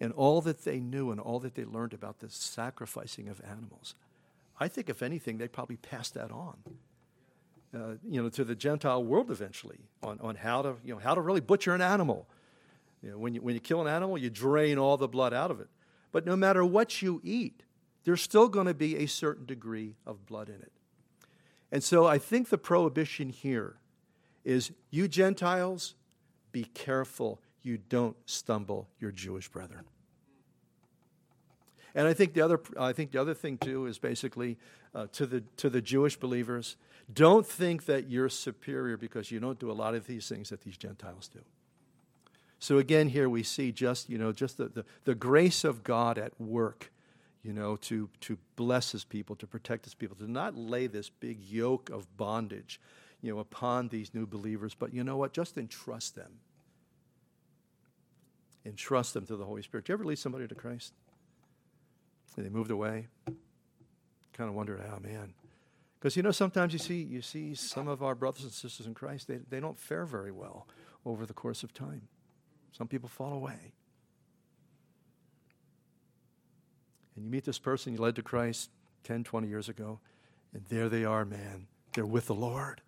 and all that they knew and all that they learned about the sacrificing of animals, I think if anything they probably passed that on. You know, to the Gentile world eventually, on how to really butcher an animal. You know, when you kill an animal, you drain all the blood out of it. But no matter what you eat, there's still going to be a certain degree of blood in it. And so I think the prohibition here is, you Gentiles, be careful you don't stumble your Jewish brethren. And I think the other thing too is basically to the Jewish believers, don't think that you're superior because you don't do a lot of these things that these Gentiles do. So again, here we see just the grace of God at work, you know, to bless His people, to protect His people, to not lay this big yoke of bondage, you know, upon these new believers. But you know what? Just entrust them. Entrust them to the Holy Spirit. Do you ever lead somebody to Christ? And they moved away. Kind of wondered, oh man, because you know sometimes you see some of our brothers and sisters in Christ, they don't fare very well over the course of time. Some people fall away, and you meet this person you led to Christ 10, 20 years ago, and there they are, man. They're with the Lord.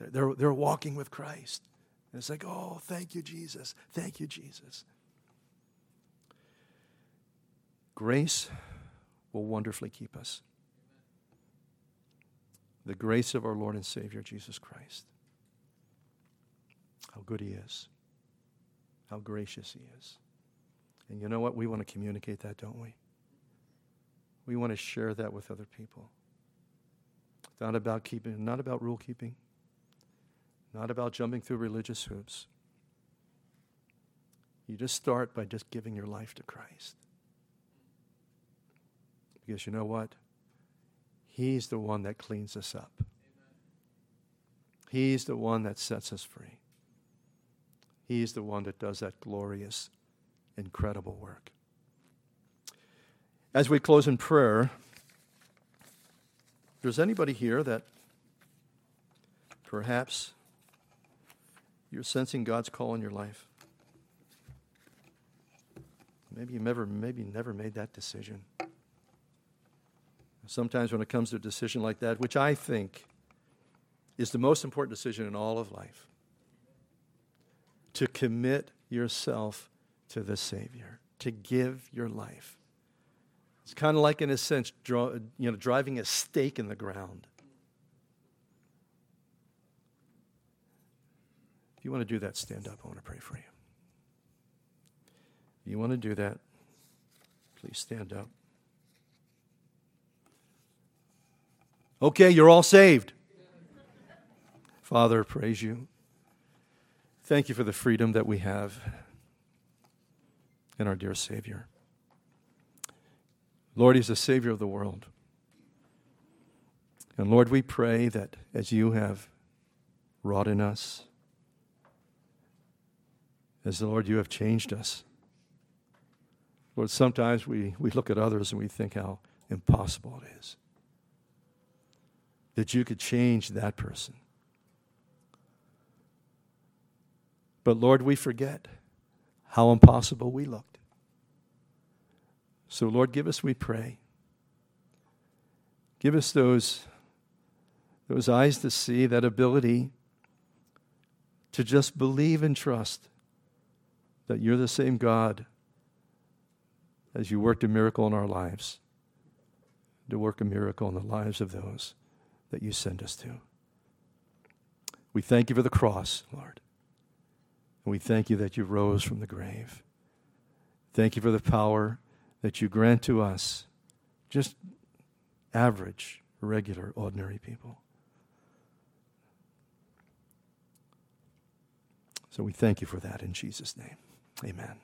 They're walking with Christ, and it's like, oh, thank you, Jesus. Thank you, Jesus. Grace will wonderfully keep us. The grace of our Lord and Savior, Jesus Christ. How good He is. How gracious He is. And you know what? We want to communicate that, don't we? We want to share that with other people. It's not about rule keeping. Not about jumping through religious hoops. You just start by just giving your life to Christ. Because you know what? He's the one that cleans us up. Amen. He's the one that sets us free. He's the one that does that glorious, incredible work. As we close in prayer, if there's anybody here that perhaps you're sensing God's call in your life, maybe you never made that decision. Sometimes when it comes to a decision like that, which I think is the most important decision in all of life, to commit yourself to the Savior, to give your life. It's kind of like, in a sense, driving a stake in the ground. If you want to do that, stand up. I want to pray for you. If you want to do that, please stand up. Okay, you're all saved. Father, praise you. Thank you for the freedom that we have in our dear Savior. Lord, He's the Savior of the world. And Lord, we pray that as You have wrought in us, as the Lord, You have changed us. Lord, sometimes we look at others and we think how impossible it is that You could change that person. But Lord, we forget how impossible we looked. So Lord, give us, we pray, give us those eyes to see, that ability to just believe and trust that You're the same God as You worked a miracle in our lives, to work a miracle in the lives of those that You send us to. We thank You for the cross, Lord. And we thank You that You rose from the grave. Thank You for the power that You grant to us, just average, regular, ordinary people. So we thank You for that in Jesus' name. Amen.